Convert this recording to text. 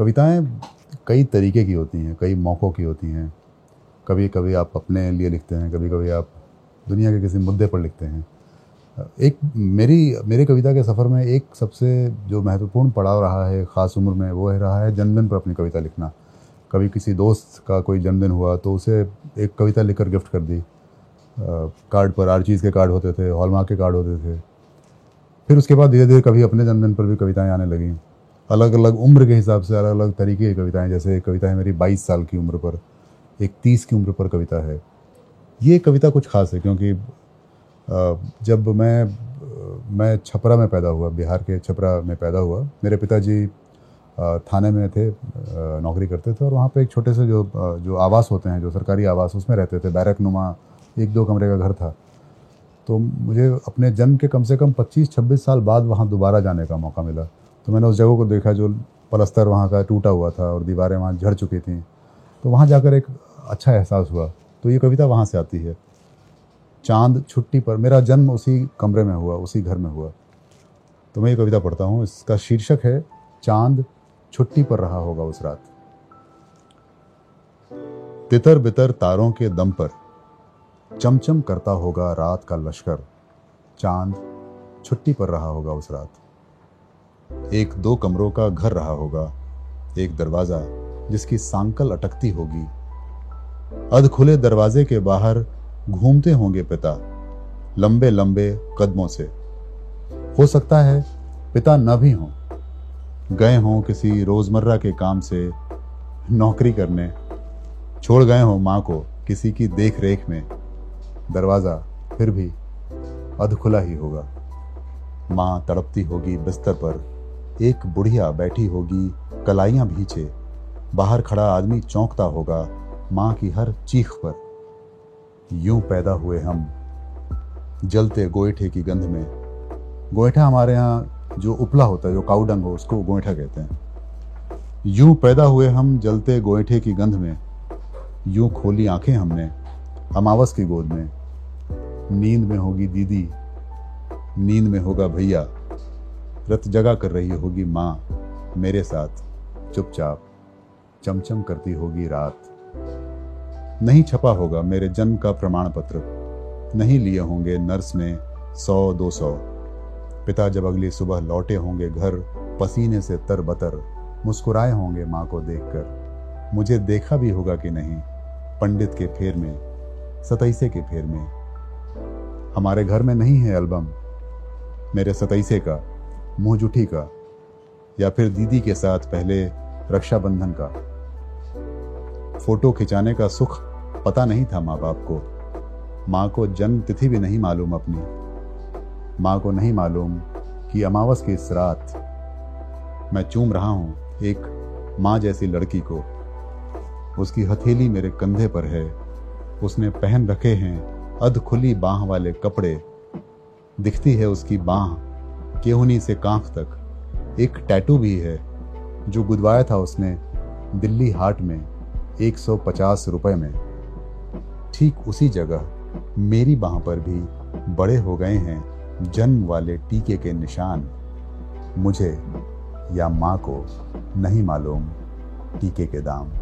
कविताएं कई तरीके की होती हैं, कई मौक़ों की होती हैं। कभी कभी आप अपने लिए लिखते हैं, कभी कभी आप दुनिया के किसी मुद्दे पर लिखते हैं। एक मेरी कविता के सफ़र में एक सबसे जो महत्वपूर्ण पड़ाव रहा है ख़ास उम्र में, वो रहा है जन्मदिन पर अपनी कविता लिखना। कभी किसी दोस्त का कोई जन्मदिन हुआ तो उसे एक कविता लिखकर गिफ्ट कर दी। कार्ड पर आर्चीज़ के कार्ड होते थे, हॉलमार्क के कार्ड होते थे। फिर उसके बाद धीरे धीरे कभी अपने जन्मदिन पर भी कविताएं आने लगीं, अलग अलग उम्र के हिसाब से अलग अलग तरीके की कविताएं। जैसे एक कविता है मेरी 22 साल की उम्र पर, एक 30 की उम्र पर कविता है। ये कविता कुछ ख़ास है क्योंकि जब मैं छपरा में पैदा हुआ, बिहार के छपरा में पैदा हुआ, मेरे पिताजी थाने में थे, नौकरी करते थे और वहाँ पे एक छोटे से जो आवास होते हैं, जो सरकारी आवास, उसमें रहते थे। बैरक नुमा 1-2 कमरे का घर था। तो मुझे अपने जन्म के कम से कम 25-26 साल बाद वहाँ दोबारा जाने का मौका मिला। तो मैंने उस जगह को देखा जो पलस्तर वहाँ का टूटा हुआ था और दीवारें वहाँ झड़ चुकी थीं। तो वहाँ जाकर एक अच्छा एहसास हुआ। तो ये कविता वहाँ से आती है। चाँद छुट्टी पर, मेरा जन्म उसी कमरे में हुआ, उसी घर में हुआ। तो मैं ये कविता पढ़ता हूँ। इसका शीर्षक है चाँद छुट्टी पर रहा होगा उस रात। तितर बितर तारों के दम पर चमचम करता होगा रात का लश्कर। चांद छुट्टी पर रहा होगा उस रात। 1-2 कमरों का घर रहा होगा, एक दरवाजा जिसकी सांकल अटकती होगी। अध खुले दरवाजे के बाहर घूमते होंगे पिता लंबे लंबे कदमों से। हो सकता है पिता न भी हों, गए हों किसी रोजमर्रा के काम से, नौकरी करने, छोड़ गए हों माँ को किसी की देख रेख में। दरवाज़ा फिर भी अधखुला ही होगा। माँ तड़पती होगी बिस्तर पर, एक बुढ़िया बैठी होगी कलाइयाँ भींचे। बाहर खड़ा आदमी चौंकता होगा माँ की हर चीख पर। यूं पैदा हुए हम जलते गोईठे की गंध में। गोईठा हमारे यहाँ जो उपला होता है, जो काउडंग हो, उसको गोईठा कहते हैं। यूं पैदा हुए हम जलते गोईठे की गंध में। यूं खोली आंखें हमने अमावस की गोद में। नींद में होगी दीदी, नींद में होगा भैया। रत जगा कर रही होगी माँ मेरे साथ, चुपचाप चमचम करती होगी रात। नहीं छपा होगा मेरे जन्म का प्रमाण पत्र, नहीं लिए होंगे नर्स ने 100-200। पिता जब अगली सुबह लौटे होंगे घर पसीने से तरबतर, मुस्कुराए होंगे माँ को देखकर। मुझे देखा भी होगा कि नहीं, पंडित के फेर में, सतैसे के फेर में। हमारे घर में नहीं है एल्बम मेरे सतैसे का, मुँहजुठी का, या फिर दीदी के साथ पहले रक्षाबंधन का। फोटो खिंचाने का सुख पता नहीं था माँ बाप को। माँ को जन्म तिथि भी नहीं मालूम अपनी। माँ को नहीं मालूम कि अमावस की इस रात मैं चूम रहा हूँ एक माँ जैसी लड़की को। उसकी हथेली मेरे कंधे पर है। उसने पहन रखे हैं अध खुली बाँह वाले कपड़े। दिखती है उसकी बाँह केहूनी से कांख तक। एक टैटू भी है जो गुदवाया था उसने दिल्ली हाट में 150 रुपये में। ठीक उसी जगह मेरी बाँह पर भी बड़े हो गए हैं जन्म वाले टीके के निशान। मुझे या माँ को नहीं मालूम टीके के दाम।